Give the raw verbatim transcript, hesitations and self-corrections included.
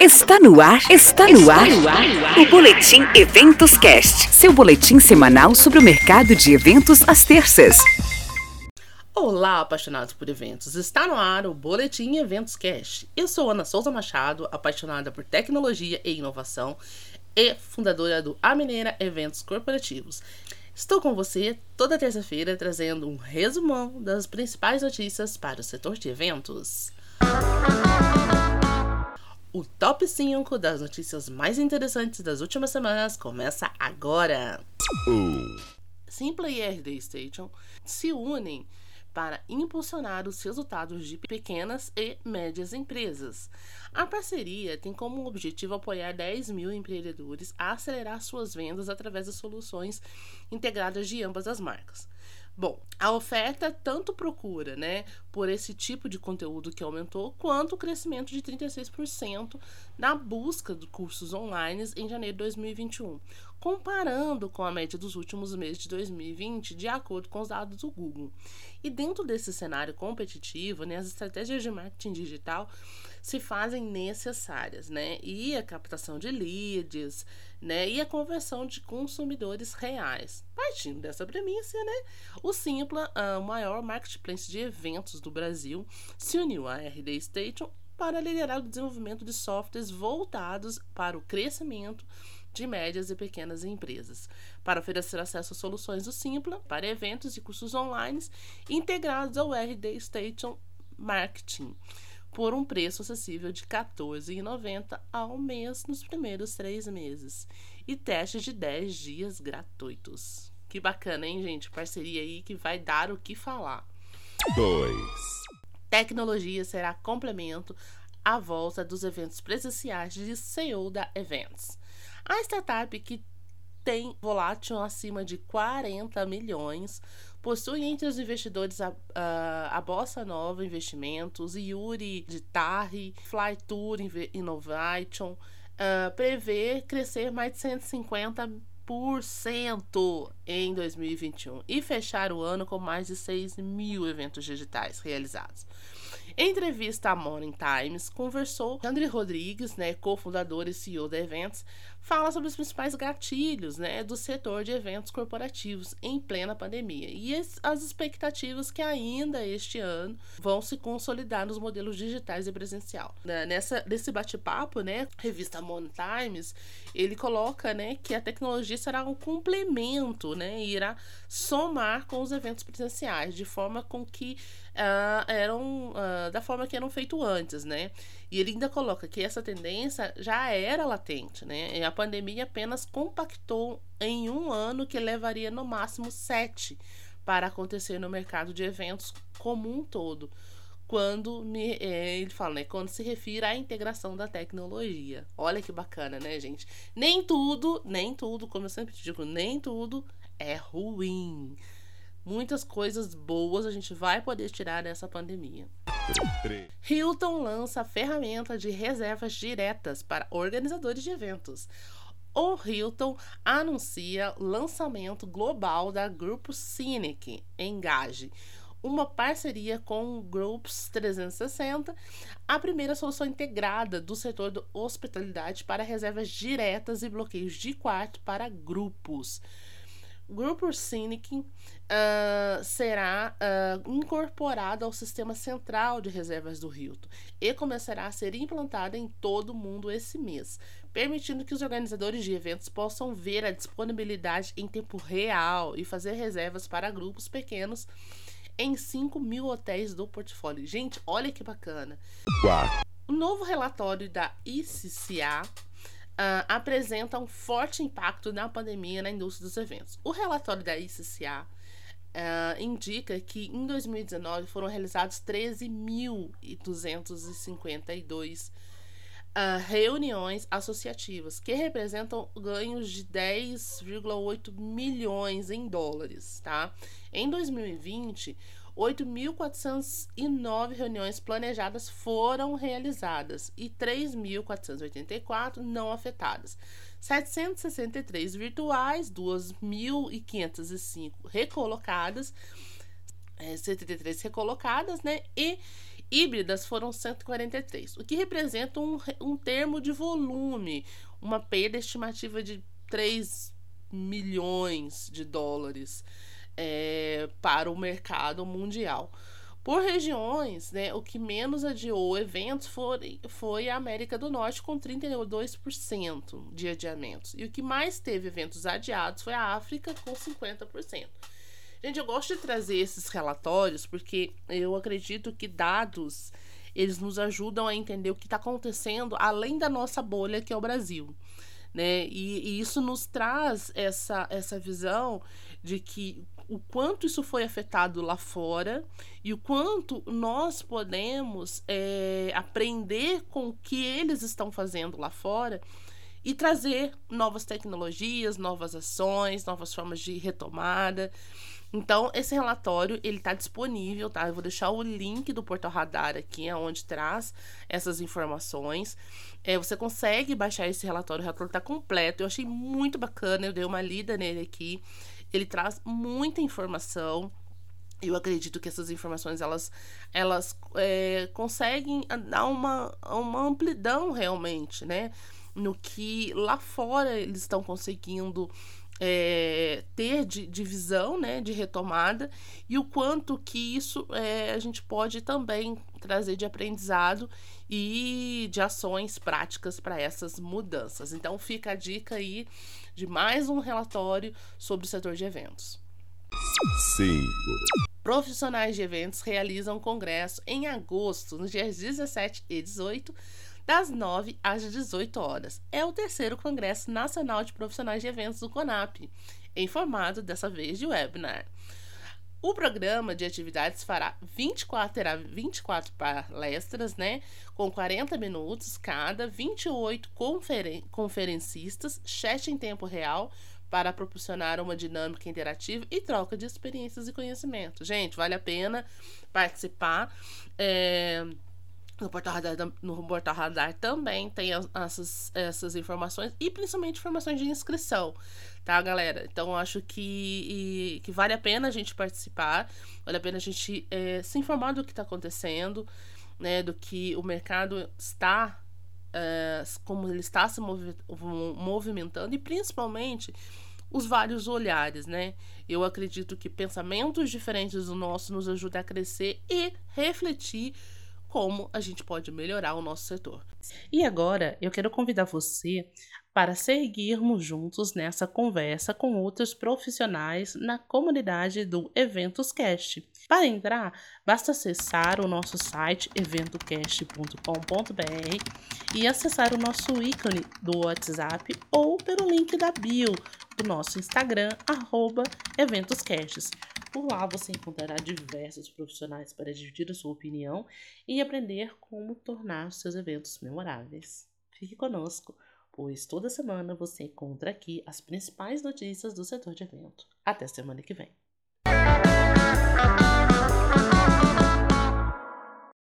Está no ar, está no ar, o Boletim Eventos Cast, seu boletim semanal sobre o mercado de eventos às terças. Olá, apaixonados por eventos. Está no ar o Boletim Eventos Cast. Eu sou Ana Souza Machado, apaixonada por tecnologia e inovação e fundadora do A Mineira Eventos Corporativos. Estou com você toda terça-feira trazendo um resumão das principais notícias para o setor de eventos. O Top cinco das notícias mais interessantes das últimas semanas começa agora. Uh. Sympla e R D Station se unem para impulsionar os resultados de pequenas e médias empresas. A parceria tem como objetivo apoiar dez mil empreendedores a acelerar suas vendas através das soluções integradas de ambas as marcas. Bom, a oferta tanto procura, né, por esse tipo de conteúdo que aumentou, quanto o crescimento de trinta e seis por cento na busca de cursos online em janeiro de dois mil e vinte e um, comparando com a média dos últimos meses de dois mil e vinte, de acordo com os dados do Google. E dentro desse cenário competitivo, né, as estratégias de marketing digital se fazem necessárias, né? E a captação de leads, né? E a conversão de consumidores reais. Partindo dessa premissa, né? O Sympla, o maior marketplace de eventos do Brasil, se uniu à R D Station para liderar o desenvolvimento de softwares voltados para o crescimento de médias e pequenas empresas, para oferecer acesso a soluções do Sympla para eventos e cursos online integrados ao R D Station Marketing, por um preço acessível de quatorze reais e noventa centavos ao mês nos primeiros três meses. E testes de dez dias gratuitos. Que bacana, hein, gente? Parceria aí que vai dar o que falar. dois. Tecnologia será complemento à volta dos eventos presenciais de CEUDA Events. A startup que tem volátil acima de quarenta milhões... possui entre os investidores a, a, a Bossa Nova Investimentos, Yuri de Tarre, Flytour Innovation, uh, prevê crescer mais de cento e cinquenta por cento em dois mil e vinte e um e fechar o ano com mais de seis mil eventos digitais realizados. Em entrevista à Morning Times, conversou André Rodrigues, né, cofundador e C E O da Events, fala sobre os principais gatilhos, né, do setor de eventos corporativos em plena pandemia e as expectativas que ainda este ano vão se consolidar nos modelos digitais e presencial. Nessa, nesse bate-papo, né, revista Morning Times, ele coloca, né, que a tecnologia será um complemento, né, e irá somar com os eventos presenciais, de forma com que uh, eram... Uh, da forma que eram feitos antes, né? E ele ainda coloca que essa tendência já era latente, né? E a pandemia apenas compactou em um ano que levaria no máximo sete para acontecer no mercado de eventos como um todo. Quando me, é, ele fala, né? Quando se refere à integração da tecnologia. Olha que bacana, né, gente? Nem tudo, nem tudo, como eu sempre digo, nem tudo é ruim. Muitas coisas boas a gente vai poder tirar dessa pandemia. Hilton lança a ferramenta de reservas diretas para organizadores de eventos. O Hilton anuncia lançamento global da Grupo Cinec Engage, uma parceria com o Groups trezentos e sessenta, a primeira solução integrada do setor de hospitalidade para reservas diretas e bloqueios de quarto para grupos. Grupo Cynic uh, será uh, incorporado ao sistema central de reservas do Hilton e começará a ser implantada em todo o mundo esse mês, permitindo que os organizadores de eventos possam ver a disponibilidade em tempo real e fazer reservas para grupos pequenos em cinco mil hotéis do portfólio. Gente, olha que bacana! O novo relatório da I C C A Uh, apresenta um forte impacto na pandemia na indústria dos eventos. O relatório da I C C A uh, indica que em dois mil e dezenove foram realizados treze mil duzentos e cinquenta e dois uh, reuniões associativas, que representam ganhos de dez vírgula oito milhões em dólares. Tá? Em dois mil e vinte, oito mil quatrocentas e nove reuniões planejadas foram realizadas e três mil quatrocentas e oitenta e quatro não afetadas, setecentas e sessenta e três virtuais, duas mil quinhentas e cinco recolocadas, setenta e três recolocadas, né, e híbridas foram cento e quarenta e três, o que representa um, um termo de volume, uma perda estimativa de três milhões de dólares é, para o mercado mundial. Por regiões, né, o que menos adiou eventos foi, foi a América do Norte, com trinta e dois por cento de adiamentos. E o que mais teve eventos adiados foi a África, com cinquenta por cento. Gente, eu gosto de trazer esses relatórios porque eu acredito que dados, eles nos ajudam a entender o que está acontecendo além da nossa bolha, que é o Brasil. Né? E, e isso nos traz essa, essa visão de que o quanto isso foi afetado lá fora e o quanto nós podemos é, aprender com o que eles estão fazendo lá fora e trazer novas tecnologias, novas ações, novas formas de retomada. Então, esse relatório, ele está disponível, tá? Eu vou deixar o link do Portal Radar aqui, onde traz essas informações. É, você consegue baixar esse relatório, o relatório está completo. Eu achei muito bacana, eu dei uma lida nele aqui. Ele traz muita informação. Eu acredito que essas informações, elas, elas é, conseguem dar uma, uma amplidão realmente, né? No que lá fora eles estão conseguindo... É, ter de, de visão, né, de retomada, e o quanto que isso é, a gente pode também trazer de aprendizado e de ações práticas para essas mudanças. Então fica a dica aí de mais um relatório sobre o setor de eventos. Sim. Profissionais de eventos realizam congresso em agosto, nos dias dezessete e dezoito, das nove às dezoito horas. É o terceiro Congresso Nacional de Profissionais de Eventos do CONAP, em formato, dessa vez, de webinar. O programa de atividades fará vinte e quatro, terá vinte e quatro palestras, né, com quarenta minutos cada, vinte e oito conferen- conferencistas, chat em tempo real, para proporcionar uma dinâmica interativa e troca de experiências e conhecimento. Gente, vale a pena participar. É... No Portal Radar, no Portal Radar também tem as, essas, essas informações e principalmente informações de inscrição, tá, galera? Então, acho que, e, que vale a pena a gente participar, vale a pena a gente é, se informar do que está acontecendo, né, do que o mercado está, é, como ele está se movimentando e principalmente os vários olhares, né? Eu acredito que pensamentos diferentes do nosso nos ajudam a crescer e refletir como a gente pode melhorar o nosso setor. E agora eu quero convidar você para seguirmos juntos nessa conversa com outros profissionais na comunidade do Eventos Cast. Para entrar, basta acessar o nosso site eventocast ponto com ponto b r e acessar o nosso ícone do WhatsApp ou pelo link da bio do nosso Instagram, arroba eventoscasts. Por lá você encontrará diversos profissionais para dividir a sua opinião e aprender como tornar seus eventos memoráveis. Fique conosco, pois toda semana você encontra aqui as principais notícias do setor de evento. Até semana que vem!